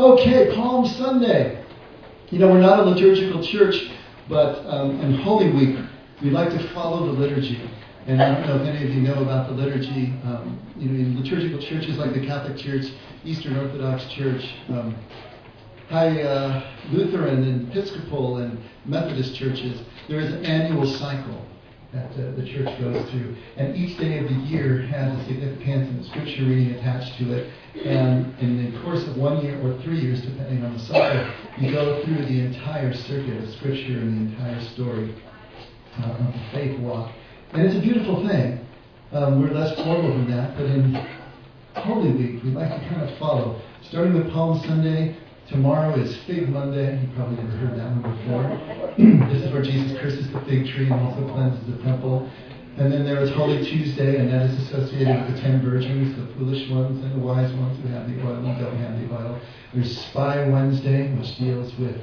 Okay, Palm Sunday. You know, we're not a liturgical church, but in Holy Week, we like to follow the liturgy. And I don't know if any of you know about the liturgy. You know, in liturgical churches like the Catholic Church, Eastern Orthodox Church, Lutheran and Episcopal and Methodist churches, there is an annual cycle that the church goes through. And each day of the year has a significance and a scripture reading attached to it. And in the course of 1 year or 3 years, depending on the cycle, you go through the entire circuit of scripture and the entire story of the faith walk. And it's a beautiful thing. We're less formal than that, but in Holy Week, we like to kind of follow. Starting with Palm Sunday, tomorrow is Fig Monday. You probably never heard that one before. This is where Jesus curses the fig tree and also cleanses the temple. And then there is Holy Tuesday, and that is associated with the 10 virgins, the foolish ones and the wise ones who have the oil and don't have the oil. There's Spy Wednesday, which deals with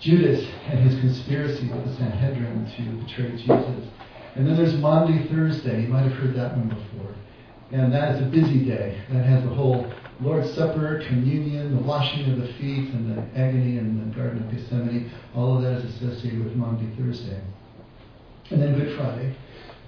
Judas and his conspiracy with the Sanhedrin to betray Jesus. And then there's Maundy Thursday. You might have heard that one before. And that is a busy day. That has the whole Lord's Supper, communion, the washing of the feet, and the agony in the Garden of Gethsemane. All of that is associated with Maundy Thursday. And then Good Friday,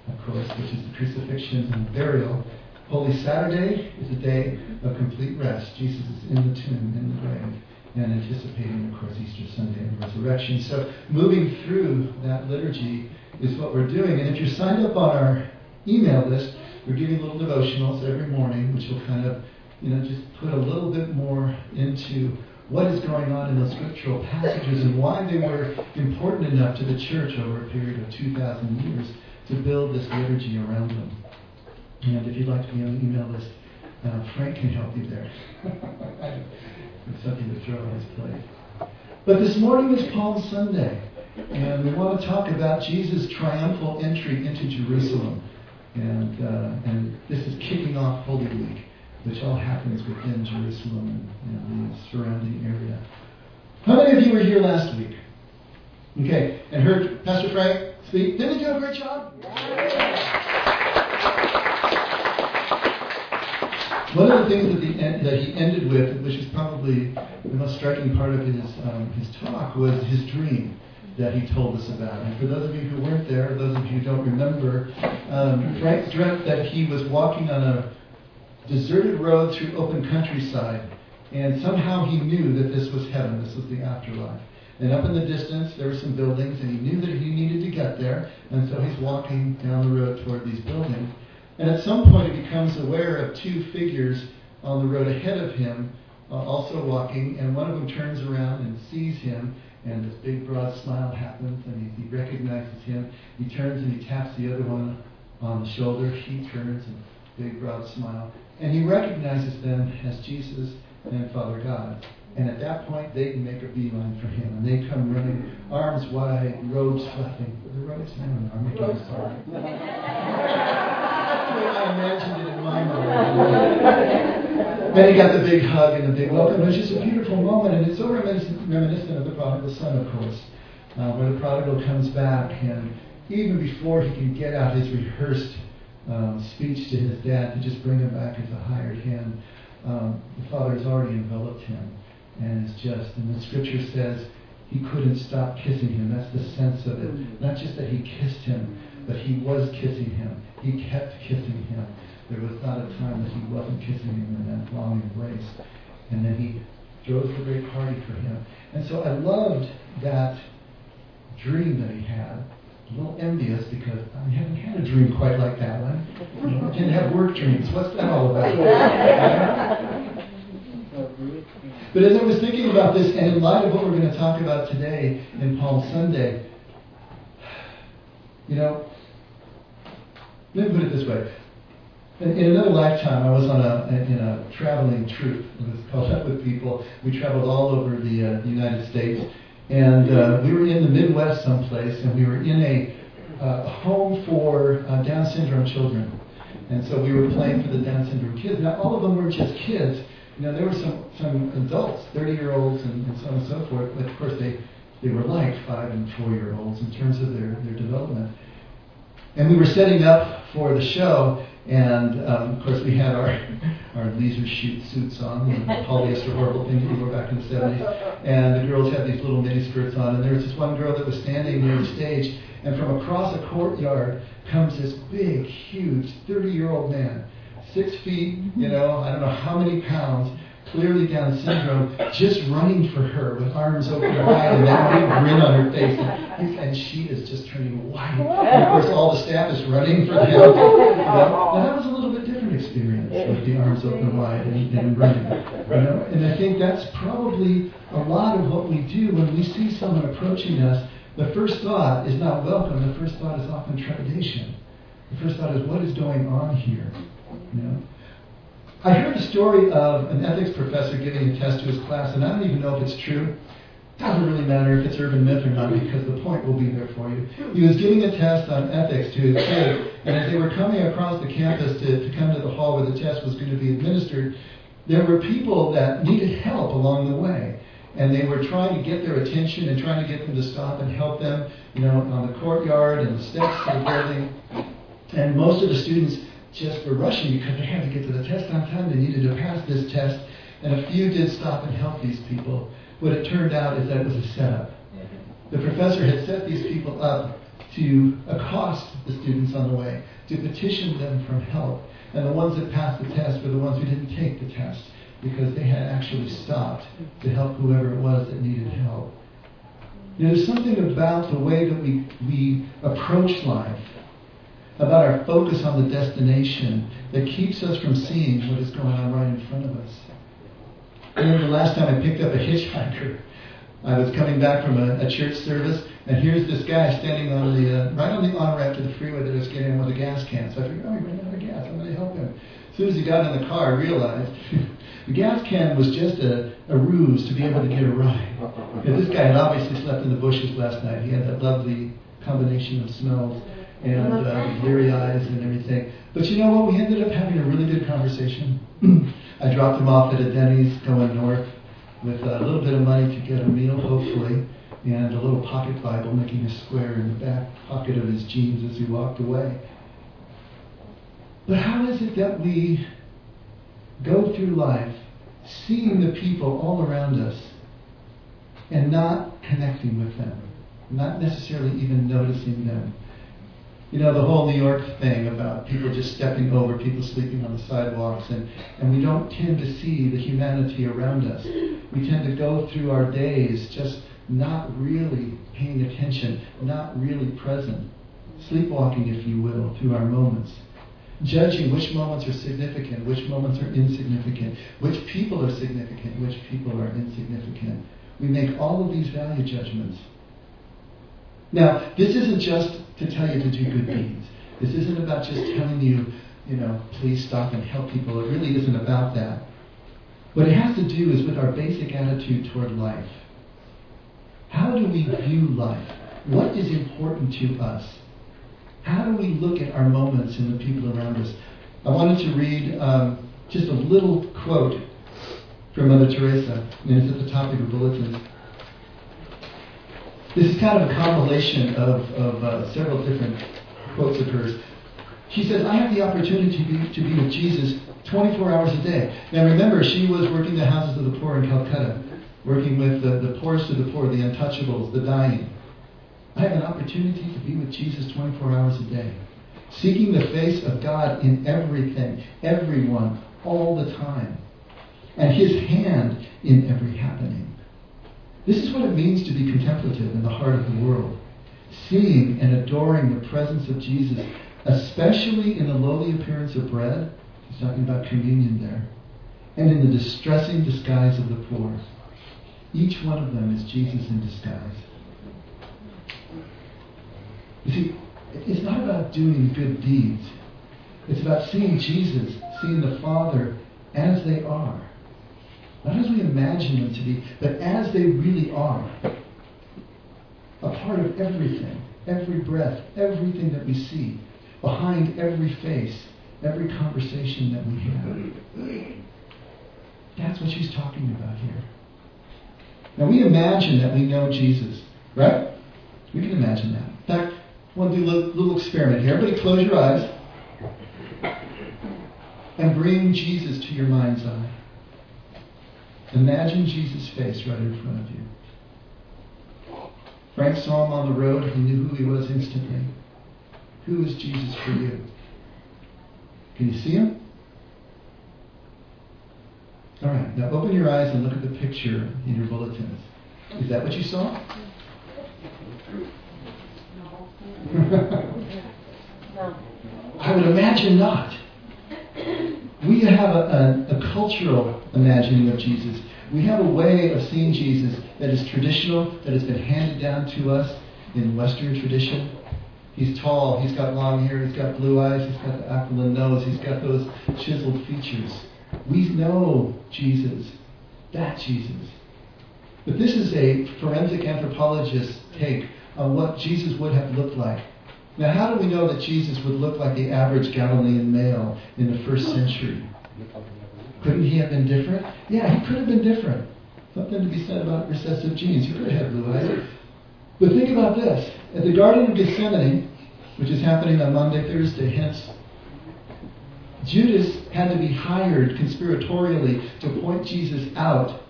of course, which is the crucifixion and burial. Holy Saturday is a day of complete rest. Jesus is in the tomb, in the grave, and anticipating, of course, Easter Sunday and resurrection. So moving through that liturgy is what we're doing. And if you're signed up on our email list, we're giving little devotionals every morning, which will kind of, you know, just put a little bit more into what is going on in those scriptural passages and why they were important enough to the church over a period of 2,000 years to build this liturgy around them. And if you'd like to be on the email list, Frank can help you there. It's something to throw in his plate. But this morning is Palm Sunday. And we want to talk about Jesus' triumphal entry into Jerusalem. And this is kicking off Holy Week, which all happens within Jerusalem and the surrounding area. How many of you were here last week? Okay, and heard Pastor Frank speak? Didn't he do a great job? One of the things that he ended with, which is probably the most striking part of his talk, was his dream that he told us about. And for those of you who weren't there, those of you who don't remember, Frank dreamt that he was walking on a deserted road through open countryside, and somehow he knew that this was heaven, this was the afterlife. And up in the distance, there were some buildings, and he knew that he needed to get there, and so he's walking down the road toward these buildings. And at some point, he becomes aware of two figures on the road ahead of him, also walking, and one of them turns around and sees him, and this big, broad smile happens, and he recognizes him. He turns and he taps the other one on the shoulder. He turns, and big, broad smile. And he recognizes them as Jesus and Father God. And at that point, they can make a beeline for him. And they come running, arms wide, robes flapping. The robes? I don't know. I'm making a start. That's the way I imagined it in my mind. Then he got the big hug and the big welcome. It was just a beautiful moment, and it's so reminiscent of the prodigal son, of course, where the prodigal comes back, and even before he can get out his rehearsed speech to his dad to just bring him back as a hired hand, the father has already enveloped him, and it's just, and the scripture says he couldn't stop kissing him. That's the sense of it. Not just that he kissed him, but he was kissing him. He kept kissing him. There was not a time that he wasn't kissing him in that long embrace. And then he throws a great party for him. And so I loved that dream that he had. A little envious because I haven't had a dream quite like that one. I didn't have work dreams. What's that all about? But as I was thinking about this, and in light of what we're going to talk about today in Palm Sunday, you know, let me put it this way. In another lifetime, I was on in a traveling troop. It was called Up With People. We traveled all over the United States, and we were in the Midwest someplace, and we were in a home for Down syndrome children. And so we were playing for the Down syndrome kids. Now, all of them were just kids. You know, there were some adults, 30-year-olds and so on and so forth. But of course, they were like 5- and 4-year-olds in terms of their development. And we were setting up for the show, And of course, we had our leisure suits on, and polyester horrible things we wore back in the 70s. And the girls had these little mini skirts on, and there was this one girl that was standing near the stage, and from across a courtyard comes this big, huge, 30-year-old man, 6 feet, I don't know how many pounds, clearly Down syndrome, just running for her with arms open wide and that big grin on her face. And she is just turning white. And of course, all the staff is running for them. And that was a little bit different experience with the arms open wide and running. And I think that's probably a lot of what we do when we see someone approaching us. The first thought is not welcome. The first thought is often trepidation. The first thought is, what is going on here? I heard a story of an ethics professor giving a test to his class, and I don't even know if it's true. Doesn't really matter if it's urban myth or not, because the point will be there for you. He was giving a test on ethics to his kid, and as they were coming across the campus to come to the hall where the test was going to be administered, there were people that needed help along the way. And they were trying to get their attention and trying to get them to stop and help them, on the courtyard and the steps of the building. And most of the students just were rushing because they had to get to the test on time. They needed to pass this test. And a few did stop and help these people. What it turned out is that it was a setup. The professor had set these people up to accost the students on the way, to petition them for help. And the ones that passed the test were the ones who didn't take the test, because they had actually stopped to help whoever it was that needed help. There's something about the way that we approach life, about our focus on the destination, that keeps us from seeing what is going on right in front of us. I remember the last time I picked up a hitchhiker. I was coming back from a church service, and here's this guy standing on the right on the on-ramp to the freeway that was getting in with a gas can. So I figured, he ran out of gas. I'm going to help him. As soon as he got in the car, I realized the gas can was just a ruse to be able to get a ride. This guy had obviously slept in the bushes last night. He had that lovely combination of smells and bleary eyes and everything. But you know what? We ended up having a really good conversation. I dropped him off at a Denny's going north with a little bit of money to get a meal, hopefully, and a little pocket Bible making a square in the back pocket of his jeans as he walked away. But how is it that we go through life seeing the people all around us and not connecting with them, not necessarily even noticing them? The whole New York thing about people just stepping over, people sleeping on the sidewalks, and we don't tend to see the humanity around us. We tend to go through our days just not really paying attention, not really present, sleepwalking, if you will, through our moments. Judging which moments are significant, which moments are insignificant, which people are significant, which people are insignificant. We make all of these value judgments. Now, this isn't just to tell you to do good deeds. This isn't about just telling you, please stop and help people. It really isn't about that. What it has to do is with our basic attitude toward life. How do we view life? What is important to us? How do we look at our moments and the people around us? I wanted to read just a little quote from Mother Teresa, and it's at the top of your bulletin. This is kind of a compilation of several different quotes of hers. She says, I have the opportunity to be with Jesus 24 hours a day. Now remember, she was working the houses of the poor in Calcutta, working with the poorest of the poor, the untouchables, the dying. I have an opportunity to be with Jesus 24 hours a day, seeking the face of God in everything, everyone, all the time, and His hand in every happening. This is what it means to be contemplative in the heart of the world, seeing and adoring the presence of Jesus, especially in the lowly appearance of bread, he's talking about communion there, and in the distressing disguise of the poor. Each one of them is Jesus in disguise. You see, it's not about doing good deeds. It's about seeing Jesus, seeing the Father as they are. Not as we imagine them to be, but as they really are. A part of everything, every breath, everything that we see, behind every face, every conversation that we have. That's what she's talking about here. Now we imagine that we know Jesus, right? We can imagine that. In fact, I want to do a little experiment here. Everybody close your eyes. and bring Jesus to your mind's eye. Imagine Jesus' face right in front of you. Frank saw him on the road. He knew who he was instantly. Who is Jesus for you? Can you see him? All right, now open your eyes and look at the picture in your bulletins. Is that what you saw? No. I would imagine not. We have a cultural imagining of Jesus. We have a way of seeing Jesus that is traditional, that has been handed down to us in Western tradition. He's tall, he's got long hair, he's got blue eyes, he's got the aquiline nose, he's got those chiseled features. We know Jesus, that Jesus. But this is a forensic anthropologist's take on what Jesus would have looked like. Now, how do we know that Jesus would look like the average Galilean male in the first century? Couldn't he have been different? Yeah, he could have been different. Something to be said about recessive genes. He could have had blue eyes. But think about this. At the Garden of Gethsemane, which is happening on Monday, Thursday, hence, Judas had to be hired conspiratorially to point Jesus out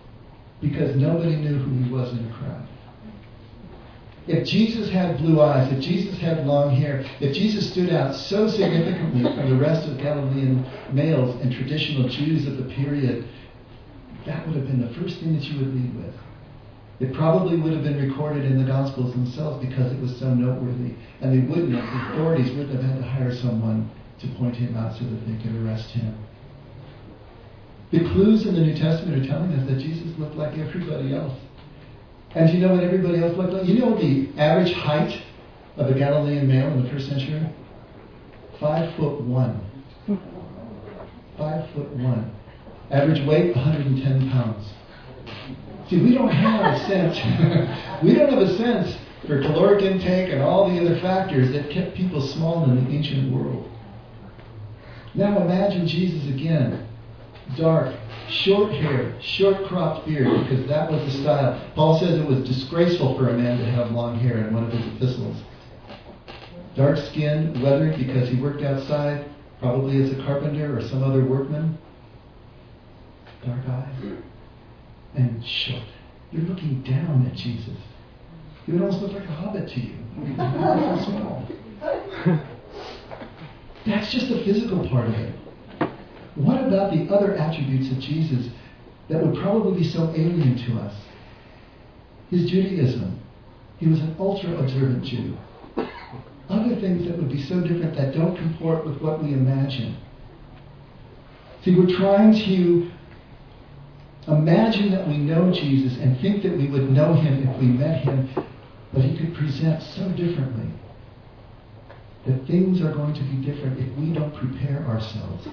because nobody knew who he was in the crowd. If Jesus had blue eyes, if Jesus had long hair, if Jesus stood out so significantly from the rest of Galilean males and traditional Jews of the period, that would have been the first thing that you would lead with. It probably would have been recorded in the Gospels themselves because it was so noteworthy. And they wouldn't have, the authorities wouldn't have had to hire someone to point him out so that they could arrest him. The clues in the New Testament are telling us that Jesus looked like everybody else. And you know what everybody else looked like? You know the average height of a Galilean male in the first century? 5'1". 5'1". Average weight, 110 pounds. See, we don't have a sense. We don't have a sense for caloric intake and all the other factors that kept people small in the ancient world. Now imagine Jesus again. Dark, short hair, short cropped beard, because that was the style. Paul says it was disgraceful for a man to have long hair in one of his epistles. Dark skin, weathered because he worked outside, probably as a carpenter or some other workman. Dark eyes. And short. You're looking down at Jesus. He would almost look like a hobbit to you. Small. That's just the physical part of it. What about the other attributes of Jesus that would probably be so alien to us? His Judaism. He was an ultra-observant Jew. Other things that would be so different that don't comport with what we imagine. See, we're trying to imagine that we know Jesus and think that we would know him if we met him, but he could present so differently that things are going to be different if we don't prepare ourselves.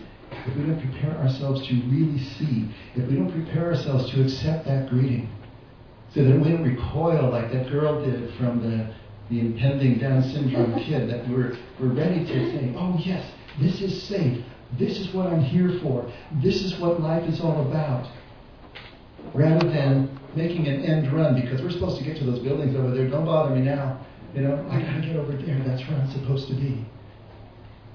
If we don't prepare ourselves to really see, if we don't prepare ourselves to accept that greeting, so that we don't recoil like that girl did from the impending Down syndrome kid, that we're ready to say, oh yes, this is safe, this is what I'm here for, this is what life is all about, rather than making an end run because we're supposed to get to those buildings over there, don't bother me now, I gotta get over there, that's where I'm supposed to be.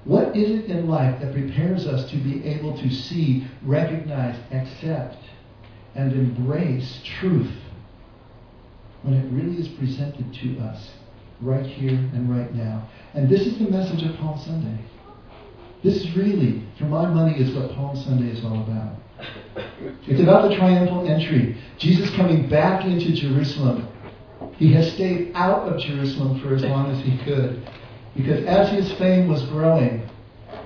What is it in life that prepares us to be able to see, recognize, accept, and embrace truth when it really is presented to us right here and right now? And this is the message of Palm Sunday. This is really, for my money, is what Palm Sunday is all about. It's about the triumphal entry. Jesus coming back into Jerusalem. He has stayed out of Jerusalem for as long as he could. Because as his fame was growing,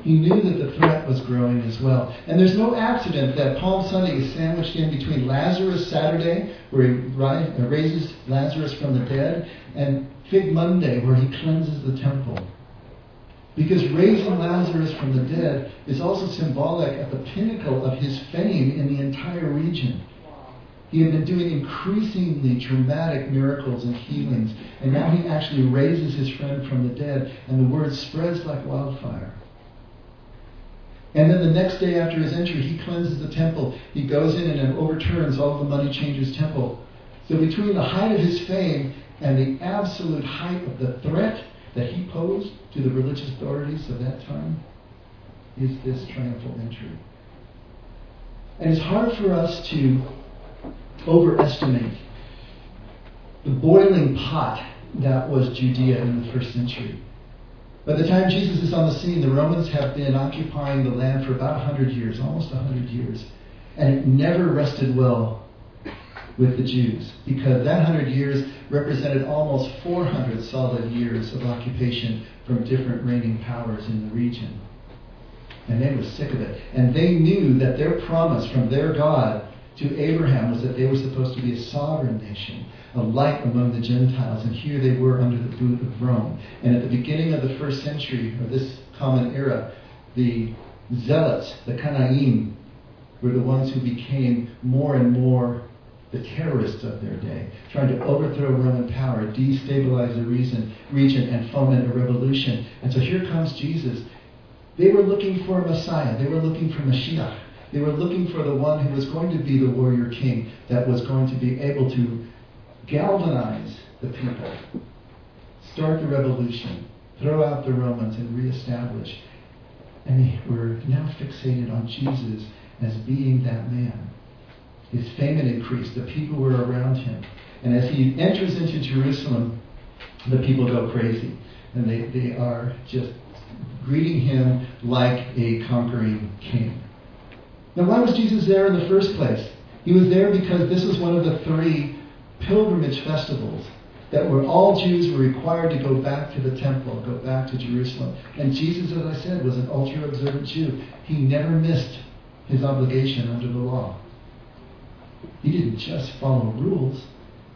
he knew that the threat was growing as well. And there's no accident that Palm Sunday is sandwiched in between Lazarus Saturday, where he raises Lazarus from the dead, and Fig Monday, where he cleanses the temple. Because raising Lazarus from the dead is also symbolic at the pinnacle of his fame in the entire region. He had been doing increasingly dramatic miracles and healings, and now he actually raises his friend from the dead, and the word spreads like wildfire. And then the next day after his entry, he cleanses the temple. He goes in and overturns all the money changers' temple. So between the height of his fame and the absolute height of the threat that he posed to the religious authorities of that time, is this triumphal entry. And it's hard for us to overestimate the boiling pot that was Judea in the first century. By the time Jesus is on the scene, the Romans have been occupying the land for about 100 years, almost 100 years. And it never rested well with the Jews, because that 100 years represented almost 400 solid years of occupation from different reigning powers in the region. And they were sick of it. And they knew that their promise from their God to Abraham was that they were supposed to be a sovereign nation, a light among the Gentiles, and here they were under the boot of Rome. And at the beginning of the first century, or this common era, the zealots, the Kanaim, were the ones who became more and more the terrorists of their day, trying to overthrow Roman power, destabilize the region, and foment a revolution. And so here comes Jesus. They were looking for a Messiah. They were looking for Mashiach. They were looking for the one who was going to be the warrior king that was going to be able to galvanize the people, start the revolution, throw out the Romans, and reestablish. And we're now fixated on Jesus as being that man. His fame had increased. The people were around him. And as he enters into Jerusalem, the people go crazy. And they are just greeting him like a conquering king. Now, why was Jesus there in the first place? He was there because this was one of the three pilgrimage festivals that were all Jews were required to go back to the temple, go back to Jerusalem. And Jesus, as I said, was an ultra-observant Jew. He never missed his obligation under the law. He didn't just follow rules.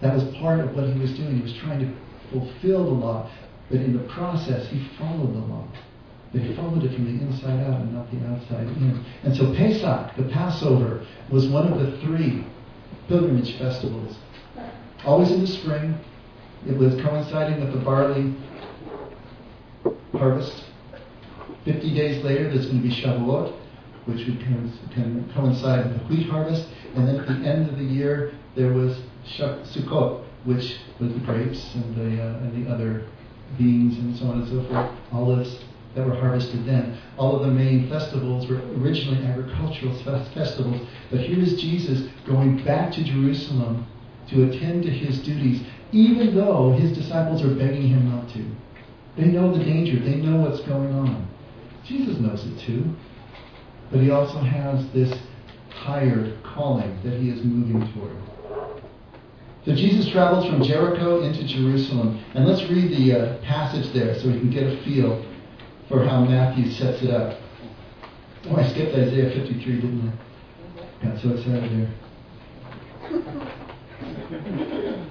That was part of what he was doing. He was trying to fulfill the law. But in the process, he followed the law. But he followed it from the inside out and not the outside in. And so Pesach, the Passover, was one of the three pilgrimage festivals. Always in the spring, it was coinciding with the barley harvest. 50 days later, there's going to be Shavuot, which would can coincide with the wheat harvest. And then at the end of the year, there was Sukkot, which was the grapes and the other beans and so on and so forth, olives that were harvested then. All of the main festivals were originally agricultural festivals, but here is Jesus going back to Jerusalem to attend to his duties, even though his disciples are begging him not to. They know the danger. They know what's going on. Jesus knows it too, but he also has this higher calling that he is moving toward. So Jesus travels from Jericho into Jerusalem, and let's read the passage there so we can get a feel for how Matthew sets it up. Oh, I skipped Isaiah 53, didn't I? Got so excited there.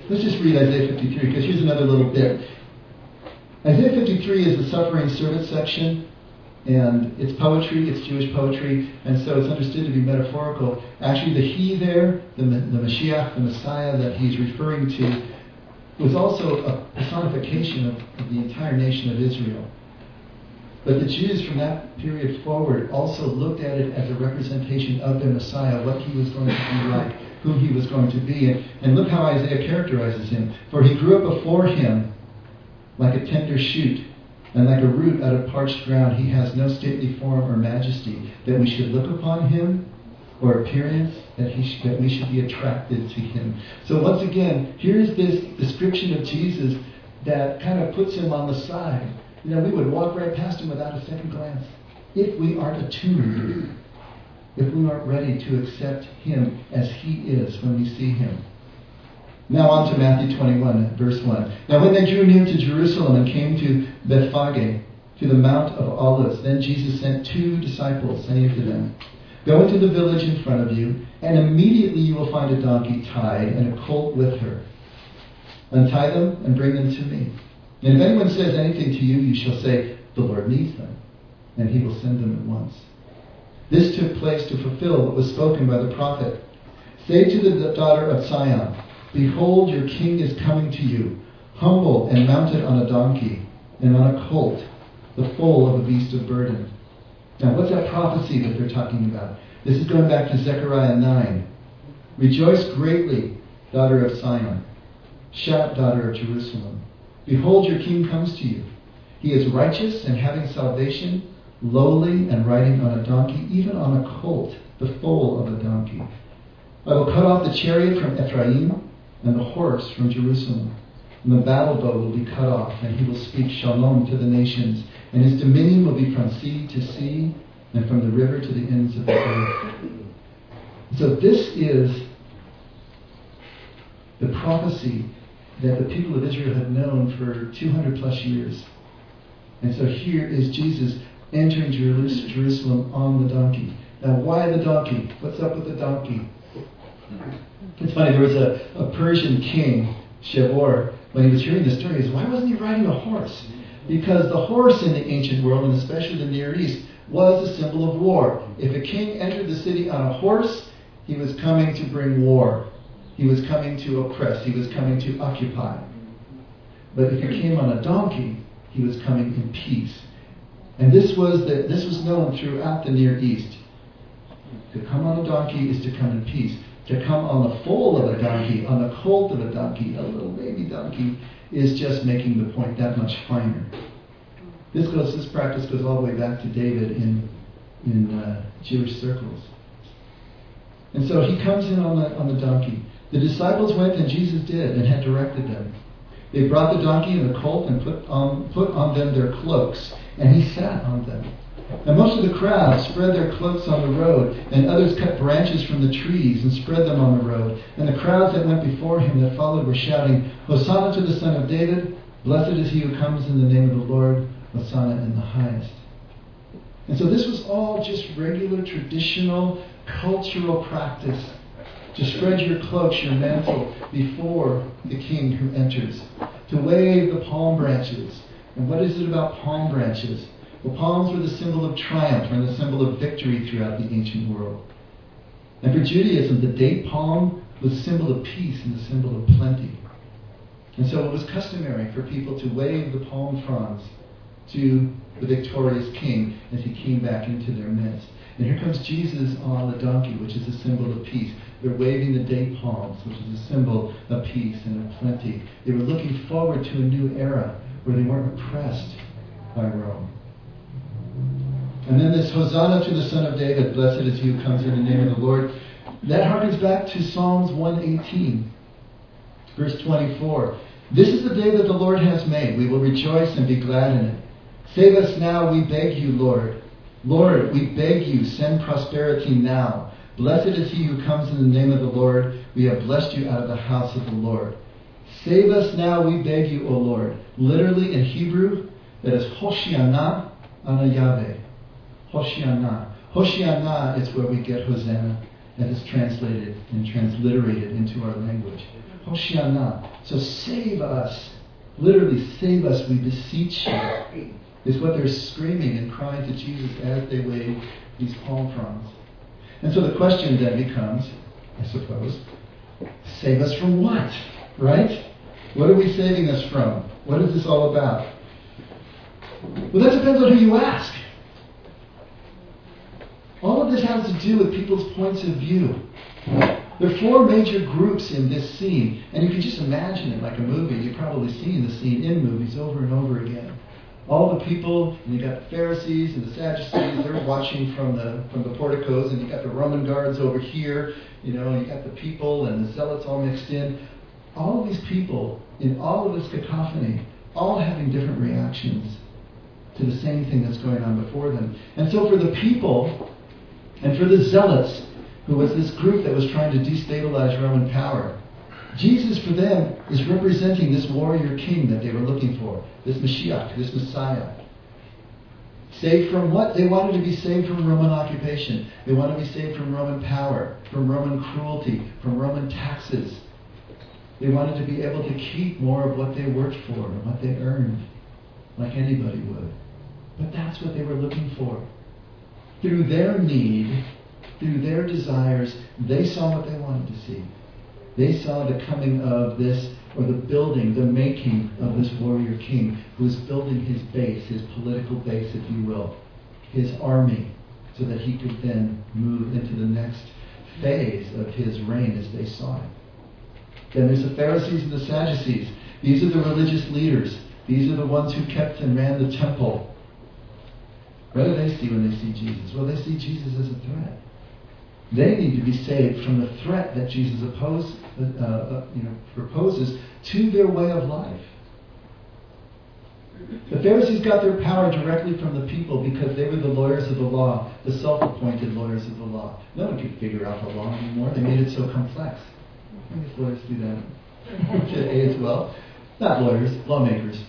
Let's just read Isaiah 53, because here's another little bit. Isaiah 53 is the suffering servant section, and it's poetry, it's Jewish poetry, and so it's understood to be metaphorical. Actually, the he there, the Mashiach, the Messiah that he's referring to, was also a personification of the entire nation of Israel. But the Jews from that period forward also looked at it as a representation of their Messiah, what he was going to be like, who he was going to be. And look how Isaiah characterizes him. For he grew up before him like a tender shoot, and like a root out of parched ground. He has no stately form or majesty that we should look upon him, or appearance that we should be attracted to him. So once again, here is this description of Jesus that kind of puts him on the side. We would walk right past him without a second glance if we aren't attuned, if we aren't ready to accept him as he is when we see him. Now on to Matthew 21, verse 1. Now when they drew near to Jerusalem and came to Bethphage, to the Mount of Olives, then Jesus sent two disciples, saying to them, Go into the village in front of you, and immediately you will find a donkey tied and a colt with her. Untie them and bring them to me. And if anyone says anything to you, you shall say, The Lord needs them, and he will send them at once. This took place to fulfill what was spoken by the prophet. Say to the daughter of Sion, Behold, your king is coming to you, humble and mounted on a donkey, and on a colt, the foal of a beast of burden. Now, what's that prophecy that they're talking about? This is going back to Zechariah 9. Rejoice greatly, daughter of Sion. Shout, daughter of Jerusalem. Behold, your king comes to you. He is righteous and having salvation, lowly and riding on a donkey, even on a colt, the foal of a donkey. I will cut off the chariot from Ephraim and the horse from Jerusalem. And the battle bow will be cut off, and he will speak shalom to the nations. And his dominion will be from sea to sea and from the river to the ends of the earth. So this is the prophecy that the people of Israel had known for 200 plus years. And so here is Jesus entering Jerusalem on the donkey. Now, why the donkey? What's up with the donkey? It's funny, there was a Persian king, Shapur, when he was hearing the story, he said, why wasn't he riding a horse? Because the horse in the ancient world, and especially the Near East, was a symbol of war. If a king entered the city on a horse, he was coming to bring war. He was coming to oppress. He was coming to occupy. But if he came on a donkey, he was coming in peace. And this was known throughout the Near East. To come on a donkey is to come in peace. To come on the foal of a donkey, on the colt of a donkey, a little baby donkey, is just making the point that much finer. This practice goes all the way back to David in Jewish circles. And so he comes in on the donkey. The disciples went, and Jesus did, and had directed them. They brought the donkey and the colt and put on them their cloaks, and he sat on them. And most of the crowd spread their cloaks on the road, and others cut branches from the trees and spread them on the road. And the crowds that went before him that followed were shouting, Hosanna to the Son of David, blessed is he who comes in the name of the Lord, Hosanna in the highest. And so this was all just regular, traditional, cultural practice. To spread your cloaks, your mantle, before the king who enters. To wave the palm branches. And what is it about palm branches? Well, palms were the symbol of triumph and the symbol of victory throughout the ancient world. And for Judaism, the date palm was a symbol of peace and the symbol of plenty. And so it was customary for people to wave the palm fronds to the victorious king as he came back into their midst. And here comes Jesus on the donkey, which is a symbol of peace. They're waving the date palms, which is a symbol of peace and of plenty. They were looking forward to a new era where they weren't oppressed by Rome. And then this Hosanna to the Son of David, blessed is he who comes in the name of the Lord. That harkens back to Psalms 118, verse 24. This is the day that the Lord has made. We will rejoice and be glad in it. Save us now, we beg you, Lord. Lord, we beg you, send prosperity now. Blessed is he who comes in the name of the Lord. We have blessed you out of the house of the Lord. Save us now, we beg you, O Lord. Literally in Hebrew, that is Hoshiana ana Yahweh. Hoshiana. Hoshiana is where we get Hosanna. That is translated and transliterated into our language. Hoshiana. So save us. Literally, save us, we beseech you, is what they're screaming and crying to Jesus as they wave these palm fronds. And so the question then becomes, I suppose, save us from what? Right? What are we saving us from? What is this all about? Well, that depends on who you ask. All of this has to do with people's points of view. There are four major groups in this scene, and you can just imagine it like a movie. You've probably seen the scene in movies over and over again. All the people, and you got the Pharisees and the Sadducees, they're watching from the porticos, and you got the Roman guards over here, and you got the people and the zealots all mixed in. All of these people, in all of this cacophony, all having different reactions to the same thing that's going on before them. And so for the people, and for the zealots, who was this group that was trying to destabilize Roman power, Jesus for them is representing this warrior king that they were looking for, this Mashiach, this Messiah. Saved from what? They wanted to be saved from Roman occupation. They wanted to be saved from Roman power, from Roman cruelty, from Roman taxes. They wanted to be able to keep more of what they worked for and what they earned, like anybody would. But that's what they were looking for. Through their need, through their desires, they saw what they wanted to see. They saw the coming of this, or the building, the making of this warrior king who was building his base, his political base, if you will, his army, so that he could then move into the next phase of his reign as they saw it. Then there's the Pharisees and the Sadducees. These are the religious leaders. These are the ones who kept and ran the temple. What do they see when they see Jesus? Well, they see Jesus as a threat. They need to be saved from the threat that Jesus proposes to their way of life. The Pharisees got their power directly from the people because they were the lawyers of the law, the self-appointed lawyers of the law. No one could figure out the law anymore. They made it so complex. I guess lawyers do that today as well. Not lawyers, lawmakers.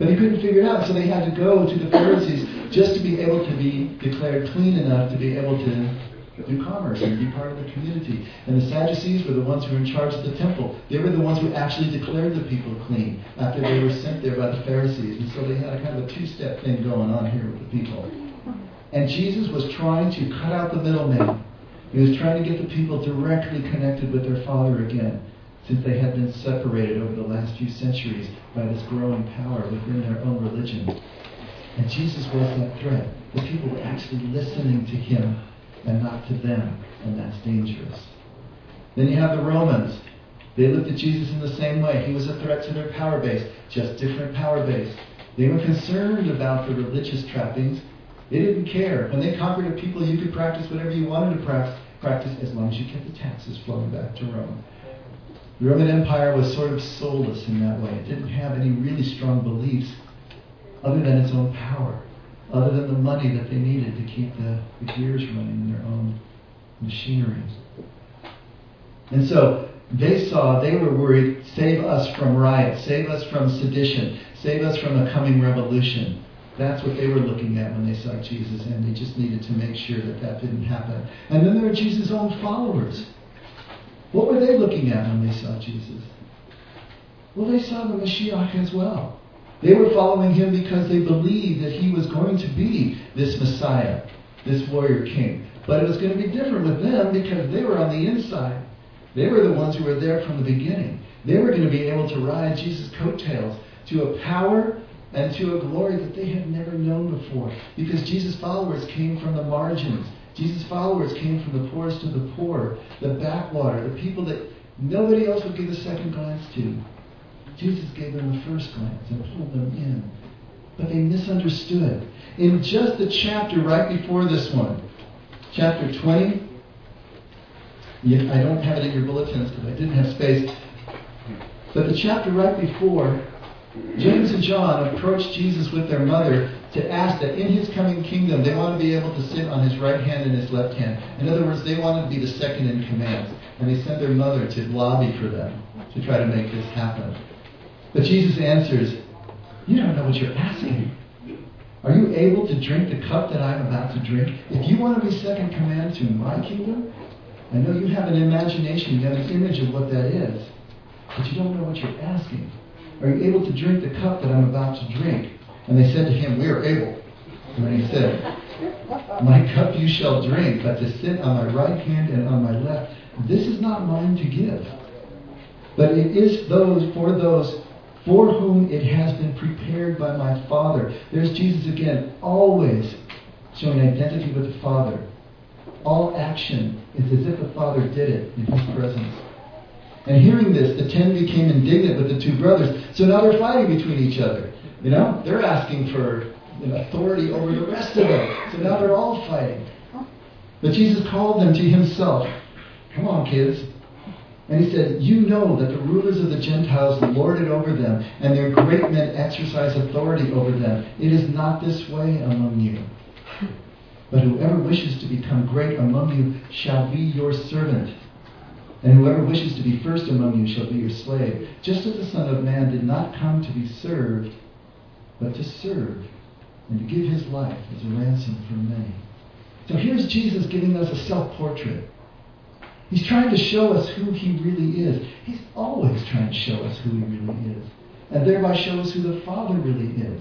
But they couldn't figure it out, so they had to go to the Pharisees just to be able to be declared clean enough to be able to do commerce and be part of the community. And the Sadducees were the ones who were in charge of the temple. They were the ones who actually declared the people clean after they were sent there by the Pharisees. And so they had a kind of a two-step thing going on here with the people. And Jesus was trying to cut out the middleman. He was trying to get the people directly connected with their Father again, since they had been separated over the last few centuries by this growing power within their own religion. And Jesus was that threat. The people were actually listening to him and not to them, and that's dangerous. Then you have the Romans. They looked at Jesus in the same way. He was a threat to their power base, just different power base. They were concerned about the religious trappings. They didn't care. When they conquered a people, you could practice whatever you wanted to practice as long as you kept the taxes flowing back to Rome. The Roman Empire was sort of soulless in that way. It didn't have any really strong beliefs other than its own power, other than the money that they needed to keep the gears running in their own machinery. And so they were worried, save us from riot, save us from sedition, save us from a coming revolution. That's what they were looking at when they saw Jesus, and they just needed to make sure that that didn't happen. And then there were Jesus' own followers. What were they looking at when they saw Jesus? Well, they saw the Mashiach as well. They were following him because they believed that he was going to be this Messiah, this warrior king. But it was going to be different with them because they were on the inside. They were the ones who were there from the beginning. They were going to be able to ride Jesus' coattails to a power and to a glory that they had never known before, because Jesus' followers came from the margins. Jesus' followers came from the poorest of the poor, the backwater, the people that nobody else would give a second glance to. Jesus gave them the first glance and pulled them in. But they misunderstood. In just the chapter right before this one, chapter 20, I don't have it in your bulletins because I didn't have space, but the chapter right before, James and John approached Jesus with their mother to ask that in his coming kingdom they want to be able to sit on his right hand and his left hand. In other words, they wanted to be the second in command. And they sent their mother to lobby for them to try to make this happen. But Jesus answers, "You don't know what you're asking. Are you able to drink the cup that I'm about to drink? If you want to be second command to my kingdom, I know you have an imagination, you have an image of what that is, but you don't know what you're asking. Are you able to drink the cup that I'm about to drink?" And they said to him, "We are able." And then he said, "My cup you shall drink, but to sit on my right hand and on my left, this is not mine to give. But it is those for whom it has been prepared by my Father." There's Jesus again, always showing identity with the Father. All action is as if the Father did it in his presence. And hearing this, the 10 became indignant with the two brothers. So now they're fighting between each other. They're asking for authority over the rest of them. So now they're all fighting. But Jesus called them to himself. "Come on, kids." And he said, "You know that the rulers of the Gentiles lord it over them, and their great men exercise authority over them. It is not this way among you. But whoever wishes to become great among you shall be your servant. And whoever wishes to be first among you shall be your slave, just as the Son of Man did not come to be served, but to serve and to give his life as a ransom for many." So here's Jesus giving us a self-portrait. He's trying to show us who he really is. He's always trying to show us who he really is, and thereby show us who the Father really is.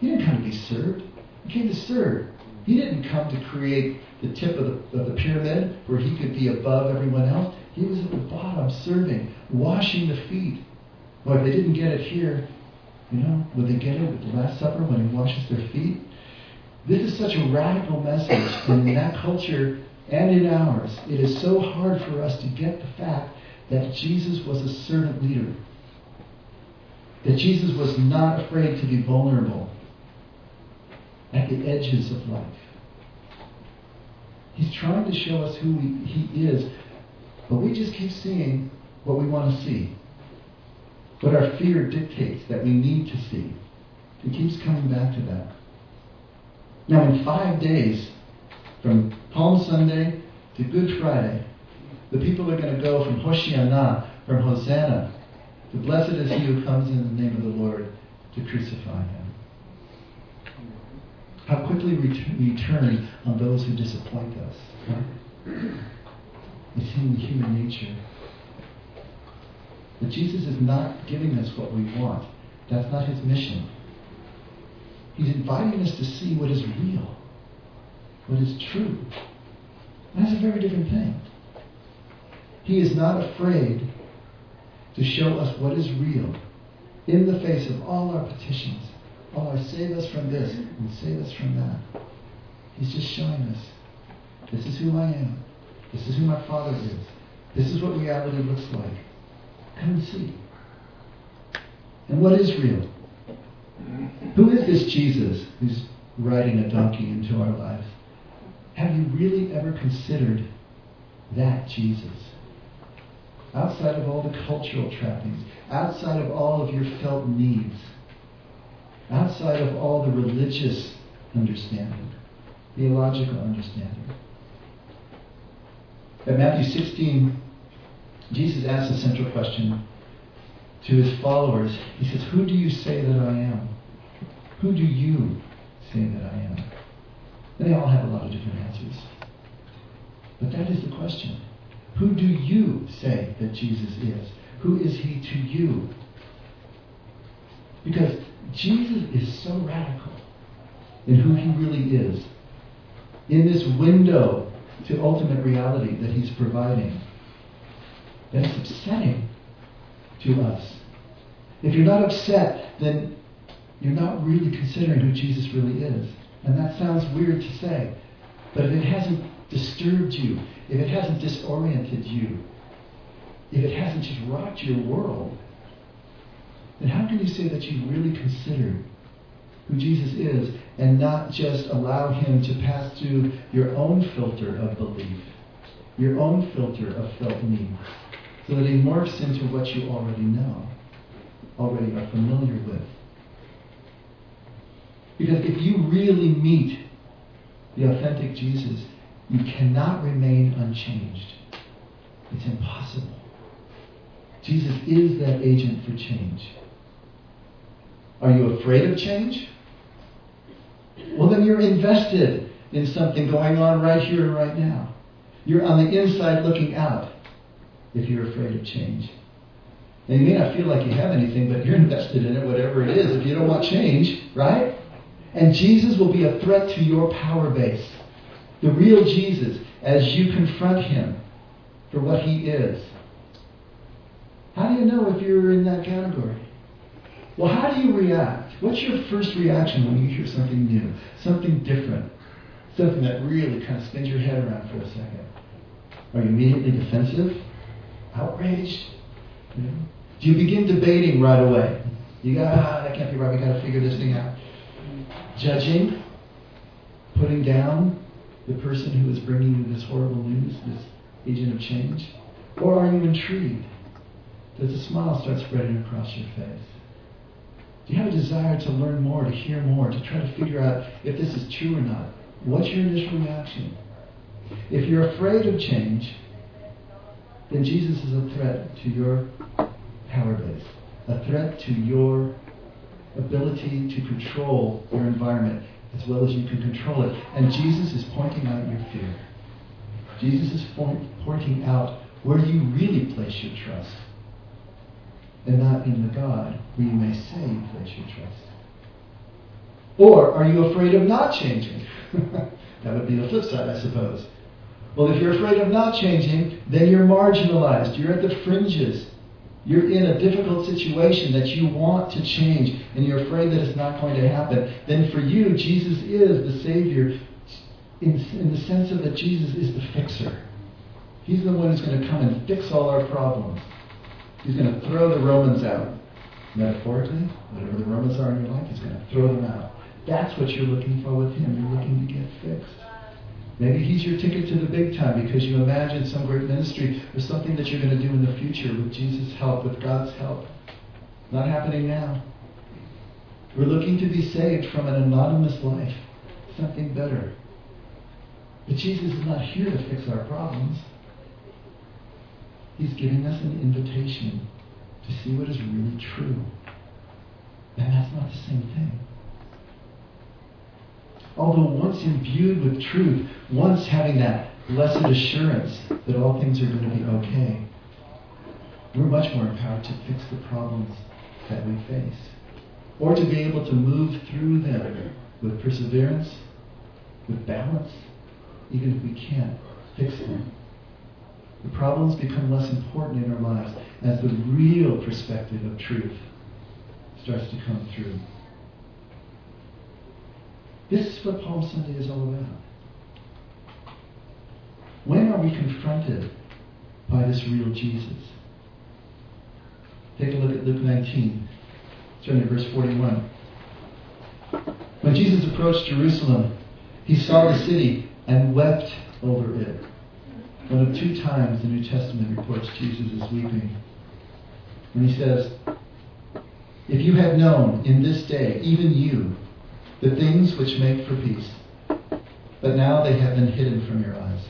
He didn't come to be served. He came to serve. He didn't come to create the tip of the pyramid where he could be above everyone else. He was at the bottom, serving, washing the feet. Well, if they didn't get it here, will they get it at the Last Supper when he washes their feet? This is such a radical message, and in that culture and in ours, it is so hard for us to get the fact that Jesus was a servant leader, that Jesus was not afraid to be vulnerable, at the edges of life. He's trying to show us who He is, but we just keep seeing what we want to see, what our fear dictates that we need to see. It keeps coming back to that. Now, in 5 days, from Palm Sunday to Good Friday, the people are going to go from Hosanna, to blessed is he who comes in the name of the Lord, to crucify him. How quickly we turn on those who disappoint us. Right? It's in human nature. But Jesus is not giving us what we want. That's not his mission. He's inviting us to see what is real, what is true. That's a very different thing. He is not afraid to show us what is real in the face of all our petitions. All our save us from this and save us from that. He's just showing us, this is who I am. This is who my Father is. This is what reality looks like. Come and see. And what is real? Who is this Jesus who's riding a donkey into our lives? Have you really ever considered that Jesus? Outside of all the cultural trappings, outside of all of your felt needs, outside of all the religious understanding, theological understanding. In Matthew 16, Jesus asks a central question to his followers. He says, who do you say that I am? Who do you say that I am? And they all have a lot of different answers. But that is the question. Who do you say that Jesus is? Who is he to you? Because Jesus is so radical in who he really is. In this window to ultimate reality that he's providing. That's upsetting to us. If you're not upset, then you're not really considering who Jesus really is. And that sounds weird to say. But if it hasn't disturbed you, if it hasn't disoriented you, if it hasn't just rocked your world, then how can you say that you really consider who Jesus is and not just allow him to pass through your own filter of belief, your own filter of felt needs, so that he morphs into what you already know, already are familiar with? Because if you really meet the authentic Jesus, you cannot remain unchanged. It's impossible. Jesus is that agent for change. Are you afraid of change? Well, then you're invested in something going on right here and right now. You're on the inside looking out if you're afraid of change. And you may not feel like you have anything, but you're invested in it, whatever it is, if you don't want change, right? And Jesus will be a threat to your power base. The real Jesus, as you confront him for what he is. How do you know if you're in that category? Well, how do you react? What's your first reaction when you hear something new, something different, something that really kind of spins your head around for a second? Are you immediately defensive? Outraged? You know? Do you begin debating right away? You go, that can't be right, we got to figure this thing out. Judging? Putting down the person who is bringing you this horrible news, this agent of change? Or are you intrigued? Does a smile start spreading across your face? Do you have a desire to learn more, to hear more, to try to figure out if this is true or not? What's your initial reaction? If you're afraid of change, then Jesus is a threat to your power base, a threat to your ability to control your environment as well as you can control it. And Jesus is pointing out your fear. Jesus is pointing out where you really place your trust. And not in the God where you may say you place your trust. Or are you afraid of not changing? That would be the flip side, I suppose. Well, if you're afraid of not changing, then you're marginalized. You're at the fringes. You're in a difficult situation that you want to change, and you're afraid that it's not going to happen. Then for you, Jesus is the Savior in the sense of that Jesus is the fixer. He's the one who's going to come and fix all our problems. He's going to throw the Romans out. Metaphorically, whatever the Romans are in your life, he's going to throw them out. That's what you're looking for with Him. You're looking to get fixed. Maybe He's your ticket to the big time because you imagine some great ministry or something that you're going to do in the future with Jesus' help, with God's help. Not happening now. We're looking to be saved from an anonymous life. Something better. But Jesus is not here to fix our problems. He's giving us an invitation to see what is really true. And that's not the same thing. Although once imbued with truth, once having that blessed assurance that all things are going to be okay, we're much more empowered to fix the problems that we face, or to be able to move through them with perseverance, with balance, even if we can't fix them. The problems become less important in our lives as the real perspective of truth starts to come through. This is what Palm Sunday is all about. When are we confronted by this real Jesus? Take a look at Luke 19. Turn to verse 41. When Jesus approached Jerusalem, He saw the city and wept over it. One of two times the New Testament reports Jesus is weeping. And He says, "If you had known in this day, even you, the things which make for peace. But now they have been hidden from your eyes.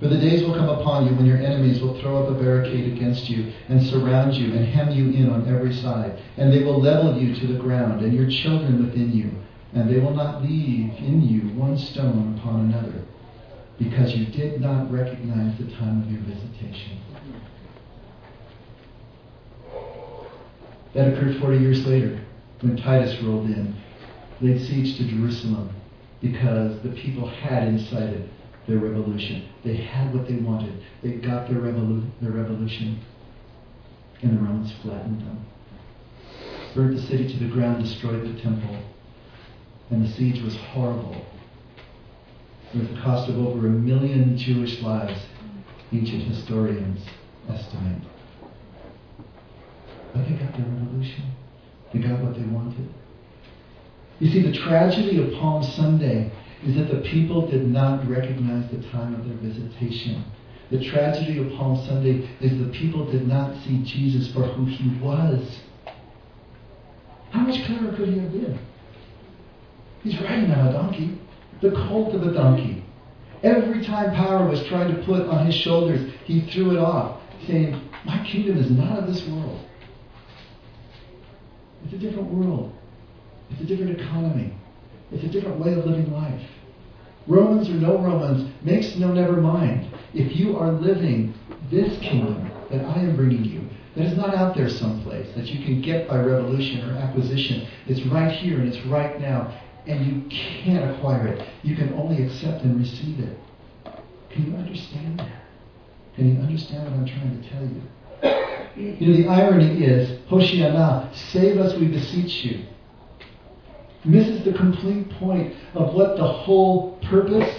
For the days will come upon you when your enemies will throw up a barricade against you and surround you and hem you in on every side. And they will level you to the ground and your children within you. And they will not leave in you one stone upon another. Because you did not recognize the time of your visitation." That occurred 40 years later when Titus rolled in, laid siege to Jerusalem because the people had incited their revolution. They had what they wanted. They got their revolution, and the Romans flattened them. Burnt the city to the ground, destroyed the temple, and the siege was horrible. With the cost of over 1 million Jewish lives, ancient historians estimate. But they got their revolution. They got what they wanted. You see, the tragedy of Palm Sunday is that the people did not recognize the time of their visitation. The tragedy of Palm Sunday is the people did not see Jesus for who He was. How much clearer could He have been? He's riding on a donkey, the colt of a donkey. Every time power was trying to put on His shoulders, He threw it off, saying, "My kingdom is not of this world. It's a different world. It's a different economy. It's a different way of living life. Romans or no Romans, makes no never mind. If you are living this kingdom that I am bringing you, that is not out there someplace that you can get by revolution or acquisition. It's right here and it's right now, and you can't acquire it. You can only accept and receive it." Can you understand that? Can you understand what I'm trying to tell you? You know, the irony is, Hosanna, save us, we beseech you, misses the complete point of what the whole purpose,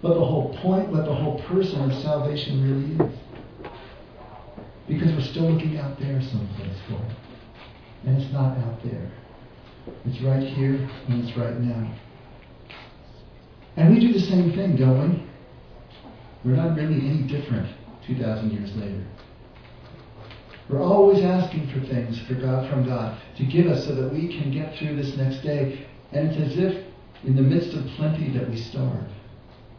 what the whole point, what the whole person of salvation really is. Because we're still looking out there someplace for it. And it's not out there. It's right here and it's right now. And we do the same thing, don't we? We're not really any different 2,000 years later. We're always asking for things from God to give us so that we can get through this next day. And it's as if in the midst of plenty that we starve.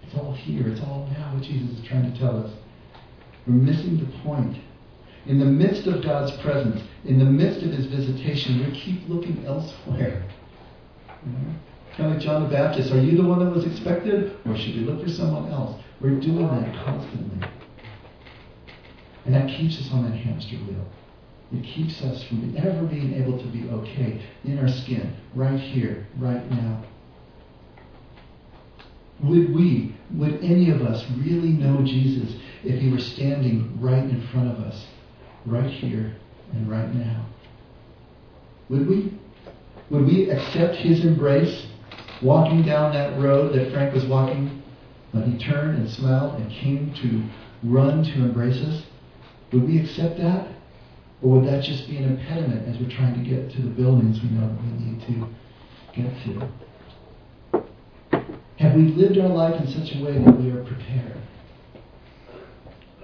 It's all here. It's all now what Jesus is trying to tell us. We're missing the point. In the midst of God's presence, in the midst of His visitation, we keep looking elsewhere. You know? Kind of like John the Baptist. Are you the one that was expected? Or should we look for someone else? We're doing that constantly. And that keeps us on that hamster wheel. It keeps us from ever being able to be okay in our skin, right here, right now. Would any of us really know Jesus if He were standing right in front of us, right here and right now? Would we? Would we accept His embrace, walking down that road that Frank was walking, when He turned and smiled and came to run to embrace us? Would we accept that? Or would that just be an impediment as we're trying to get to the buildings we know that we need to get to? Have we lived our life in such a way that we are prepared?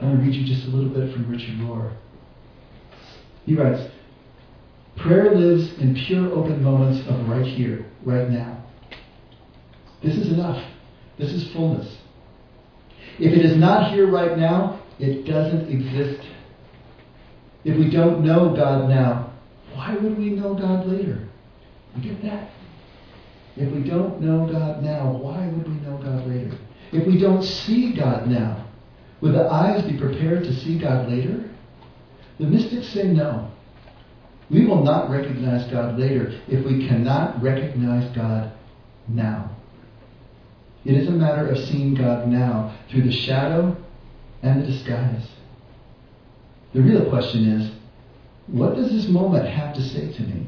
I'm going to read you just a little bit from Richard Rohr. He writes, "Prayer lives in pure open moments of right here, right now. This is enough. This is fullness. If it is not here right now, it doesn't exist. If we don't know God now, why would we know God later?" You get that? If we don't know God now, why would we know God later? If we don't see God now, would the eyes be prepared to see God later? The mystics say no. We will not recognize God later if we cannot recognize God now. It is a matter of seeing God now through the shadow and the disguise. The real question is, what does this moment have to say to me?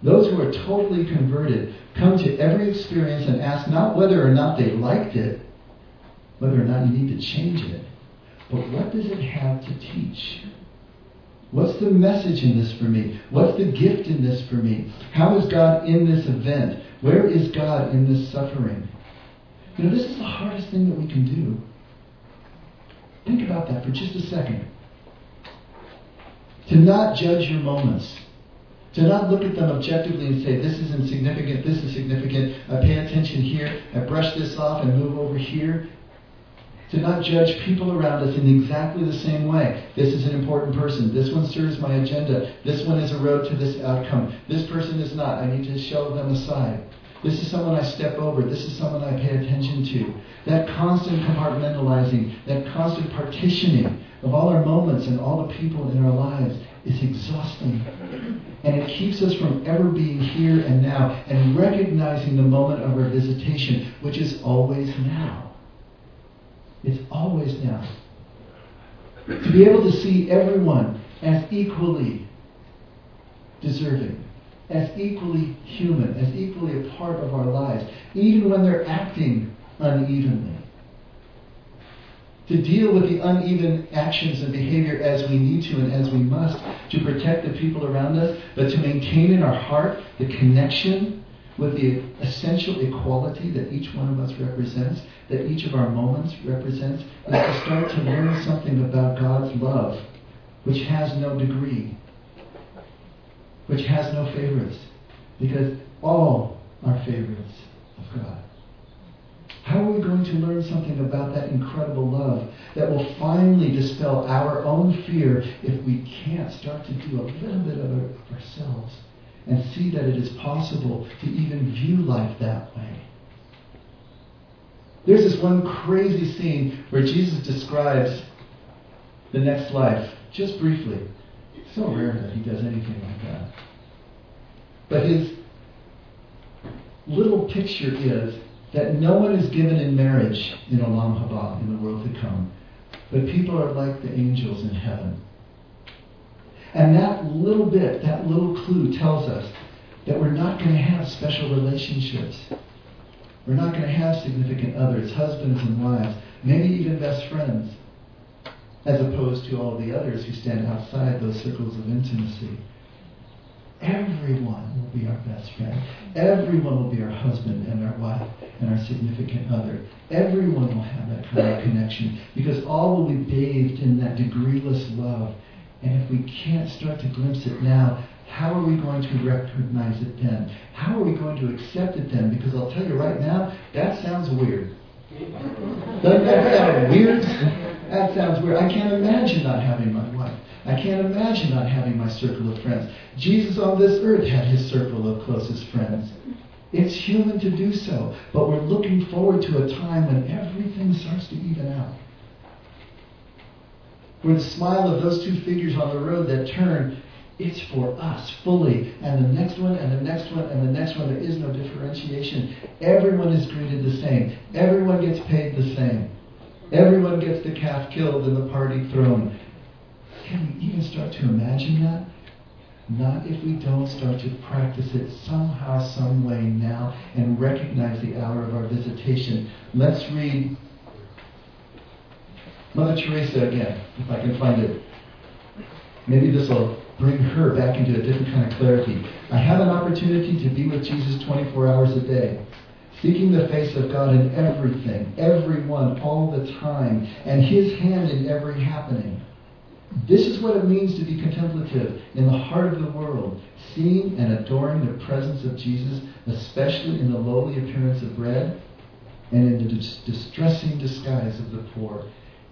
Those who are totally converted come to every experience and ask not whether or not they liked it, whether or not you need to change it, but what does it have to teach? What's the message in this for me? What's the gift in this for me? How is God in this event? Where is God in this suffering? You know, this is the hardest thing that we can do. Think about that for just a second. To not judge your moments. To not look at them objectively and say, this is insignificant, this is significant, I pay attention here, I brush this off and move over here. To not judge people around us in exactly the same way. This is an important person. This one serves my agenda. This one is a road to this outcome. This person is not. I need to shove them aside. This is someone I step over. This is someone I pay attention to. That constant compartmentalizing, that constant partitioning of all our moments and all the people in our lives is exhausting. And it keeps us from ever being here and now and recognizing the moment of our visitation, which is always now. It's always now. To be able to see everyone as equally deserving, as equally human, as equally a part of our lives, even when they're acting unevenly. To deal with the uneven actions and behavior as we need to and as we must, to protect the people around us, but to maintain in our heart the connection with the essential equality that each one of us represents, that each of our moments represents, is to start to learn something about God's love, which has no degree, which has no favorites, because all are favorites of God. How are we going to learn something about that incredible love that will finally dispel our own fear if we can't start to do a little bit of it ourselves? And see that it is possible to even view life that way. There's this one crazy scene where Jesus describes the next life, just briefly. It's so rare that he does anything like that. But his little picture is that no one is given in marriage in Olam Haba, in the world to come. But people are like the angels in heaven. And that little bit, that little clue tells us that we're not going to have special relationships. We're not going to have significant others, husbands and wives, maybe even best friends, as opposed to all the others who stand outside those circles of intimacy. Everyone will be our best friend. Everyone will be our husband and our wife and our significant other. Everyone will have that kind of connection because all will be bathed in that degreeless love. And if we can't start to glimpse it now, how are we going to recognize it then? How are we going to accept it then? Because I'll tell you right now, that sounds weird. Doesn't that sound weird? That sounds weird. I can't imagine not having my wife. I can't imagine not having my circle of friends. Jesus on this earth had his circle of closest friends. It's human to do so, but we're looking forward to a time when everything starts to even out. Where the smile of those two figures on the road that turn, it's for us fully. And the next one, and the next one, and the next one. There is no differentiation. Everyone is greeted the same. Everyone gets paid the same. Everyone gets the calf killed and the party thrown. Can we even start to imagine that? Not if we don't start to practice it somehow, some way now, and recognize the hour of our visitation. Let's read Mother Teresa again, if I can find it. Maybe this will bring her back into a different kind of clarity. I have an opportunity to be with Jesus 24 hours a day. seeking the face of God in everything, everyone, all the time, and His hand in every happening. This is what it means to be contemplative in the heart of the world, seeing and adoring the presence of Jesus, especially in the lowly appearance of bread and in the distressing disguise of the poor.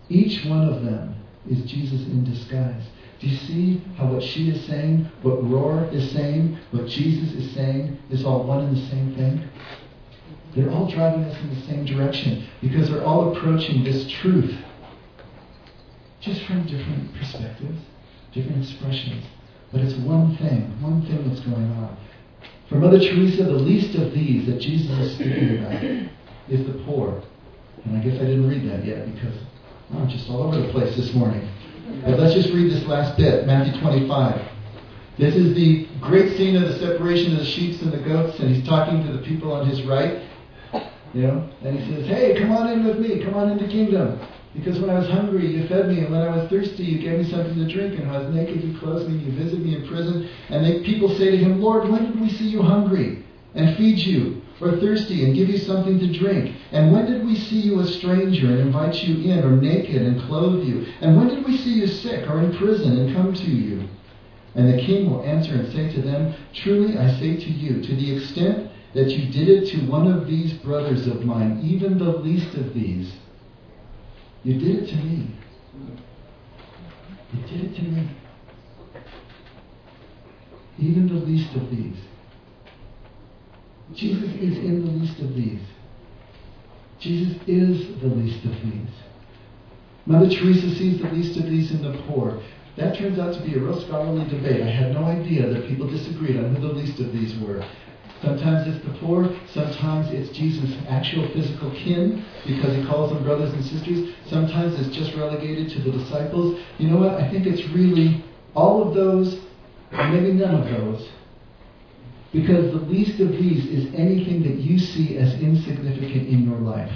Each one of them is Jesus in disguise. Do you see how what she is saying, what Rohr is saying, what Jesus is saying, is all one and the same thing? They're all driving us in the same direction because they're all approaching this truth just from different perspectives, different expressions. But it's one thing that's going on. For Mother Teresa, the least of these that Jesus is speaking about is the poor. And I guess I didn't read that yet because I'm just all over the place this morning. But let's just read this last bit, Matthew 25. This is the great scene of the separation of the sheep and the goats, and he's talking to the people on his right. You know, and he says, "Hey, come on in with me. Come on into the kingdom. Because when I was hungry, you fed me. And when I was thirsty, you gave me something to drink. And when I was naked, you clothed me. You visited me in prison." And then people say to him, "Lord, when did we see you hungry and feed you? Or thirsty and give you something to drink? And when did we see you a stranger and invite you in, or naked and clothe you? And when did we see you sick or in prison and come to you?" And the king will answer and say to them, "Truly I say to you, to the extent that you did it to one of these brothers of mine, even the least of these, you did it to me." You did it to me. Even the least of these. Jesus is in the least of these. Jesus is the least of these. Mother Teresa sees the least of these in the poor. That turns out to be a real scholarly debate. I had no idea that people disagreed on who the least of these were. Sometimes it's the poor, sometimes it's Jesus' actual physical kin, because he calls them brothers and sisters. Sometimes it's just relegated to the disciples. You know what? I think it's really all of those, or maybe none of those. Because the least of these is anything that you see as insignificant in your life.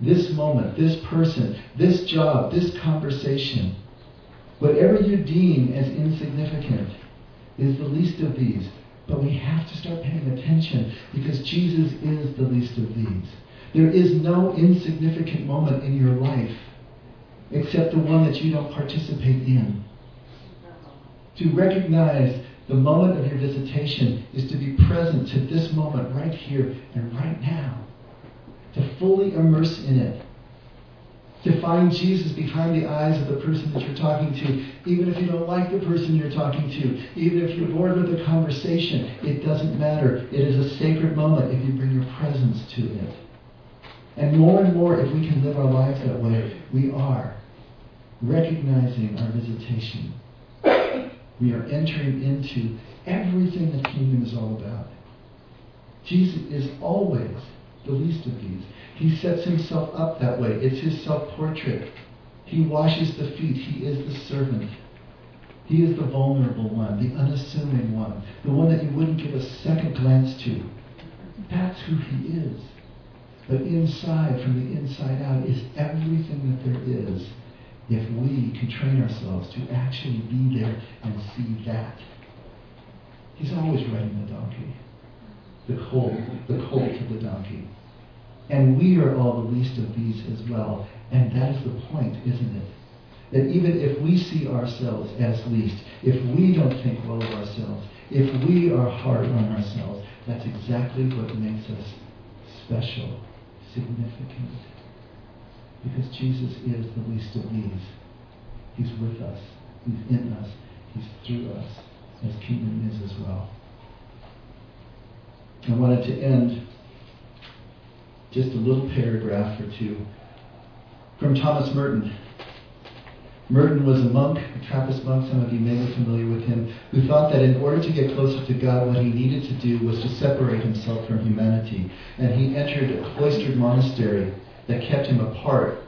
This moment, this person, this job, this conversation, whatever you deem as insignificant is the least of these. But we have to start paying attention because Jesus is the least of these. There is no insignificant moment in your life except the one that you don't participate in. To recognize the moment of your visitation is to be present to this moment right here and right now. To fully immerse in it. To find Jesus behind the eyes of the person that you're talking to, even if you don't like the person you're talking to, even if you're bored with the conversation, it doesn't matter. It is a sacred moment if you bring your presence to it. And more, if we can live our lives that way, we are recognizing our visitation. We are entering into everything the kingdom is all about. Jesus is always the least of these. He sets himself up that way. It's his self-portrait. He washes the feet. He is the servant. He is the vulnerable one, the unassuming one, the one that you wouldn't give a second glance to. That's who he is. But inside, from the inside out, is everything that there is. If we can train ourselves to actually be there and see that. He's always riding the donkey. The colt to the donkey. And we are all the least of these as well. And that is the point, isn't it? That even if we see ourselves as least, if we don't think well of ourselves, if we are hard on ourselves, that's exactly what makes us special, significant. Because Jesus is the least of these. He's with us. He's in us. He's through us, as kingdom is as well. I wanted to end just a little paragraph or two from Thomas Merton. Merton was a monk, a Trappist monk, some of you may be familiar with him, who thought that in order to get closer to God, what he needed to do was to separate himself from humanity. And he entered a cloistered monastery that kept him apart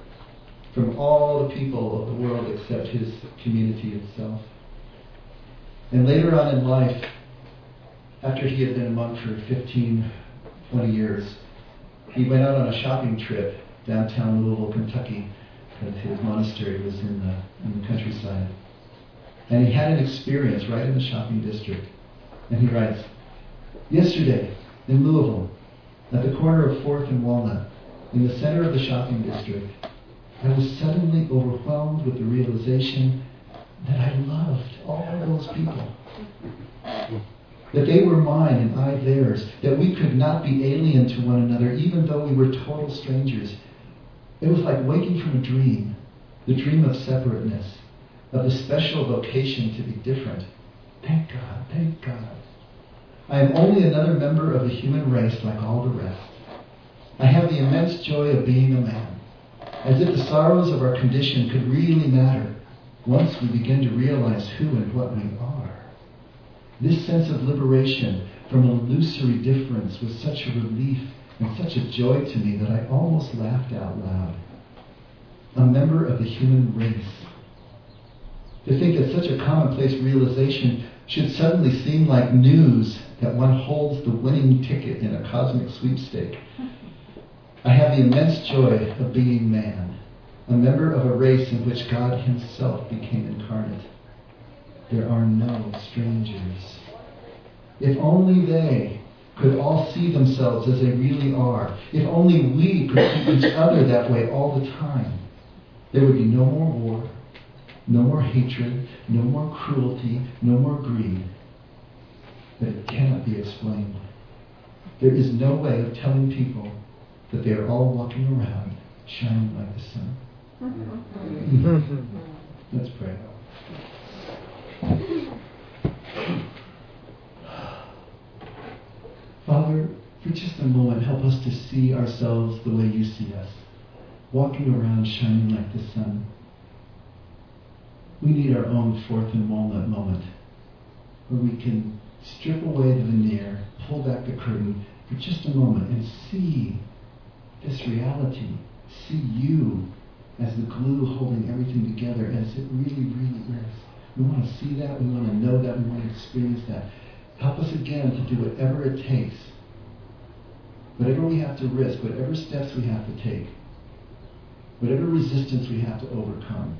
from all the people of the world except his community itself. And later on in life, after he had been a monk for 15, 20 years, he went out on a shopping trip downtown Louisville, Kentucky, because his monastery was in the countryside. And he had an experience right in the shopping district. And he writes, "Yesterday, in Louisville, at the corner of 4th and Walnut, in the center of the shopping district, I was suddenly overwhelmed with the realization that I loved all those people. That they were mine and I theirs. That we could not be alien to one another, even though we were total strangers. It was like waking from a dream, the dream of separateness, of the special vocation to be different. Thank God, thank God. I am only another member of the human race like all the rest. I have the immense joy of being a man, as if the sorrows of our condition could really matter once we begin to realize who and what we are. This sense of liberation from illusory difference was such a relief and such a joy to me that I almost laughed out loud. A member of the human race. To think that such a commonplace realization should suddenly seem like news that one holds the winning ticket in a cosmic sweepstake. I have the immense joy of being man, a member of a race in which God himself became incarnate. There are no strangers. If only they could all see themselves as they really are. If only we could see each other that way all the time. There would be no more war, no more hatred, no more cruelty, no more greed. But it cannot be explained. There is no way of telling people that they are all walking around shining like the sun. Let's pray. Father, for just a moment, help us to see ourselves the way you see us, walking around shining like the sun. We need our own 4th and Walnut moment, where we can strip away the veneer, pull back the curtain for just a moment and see this reality, see you as the glue holding everything together as it really, really is. We want to see that, we want to know that, we want to experience that. Help us again to do whatever it takes, whatever we have to risk, whatever steps we have to take, whatever resistance we have to overcome,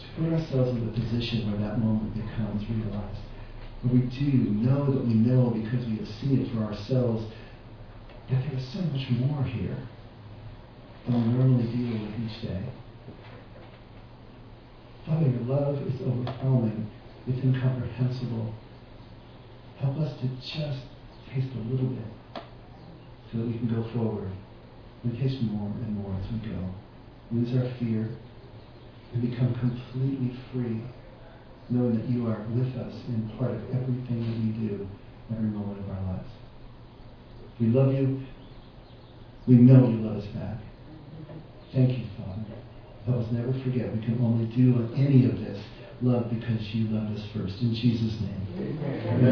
to put ourselves in the position where that moment becomes realized. Where we do know that we know because we have seen it for ourselves that there is so much more here than we normally deal with each day. Father, your love is overwhelming. It's incomprehensible. Help us to just taste a little bit so that we can go forward and taste more and more as we go. Lose our fear and become completely free, knowing that you are with us and part of everything that we do, every moment of our lives. We love you. We know you love us back. Thank you, Father. Help us never forget we can only do any of this love because you loved us first. In Jesus' name. Amen.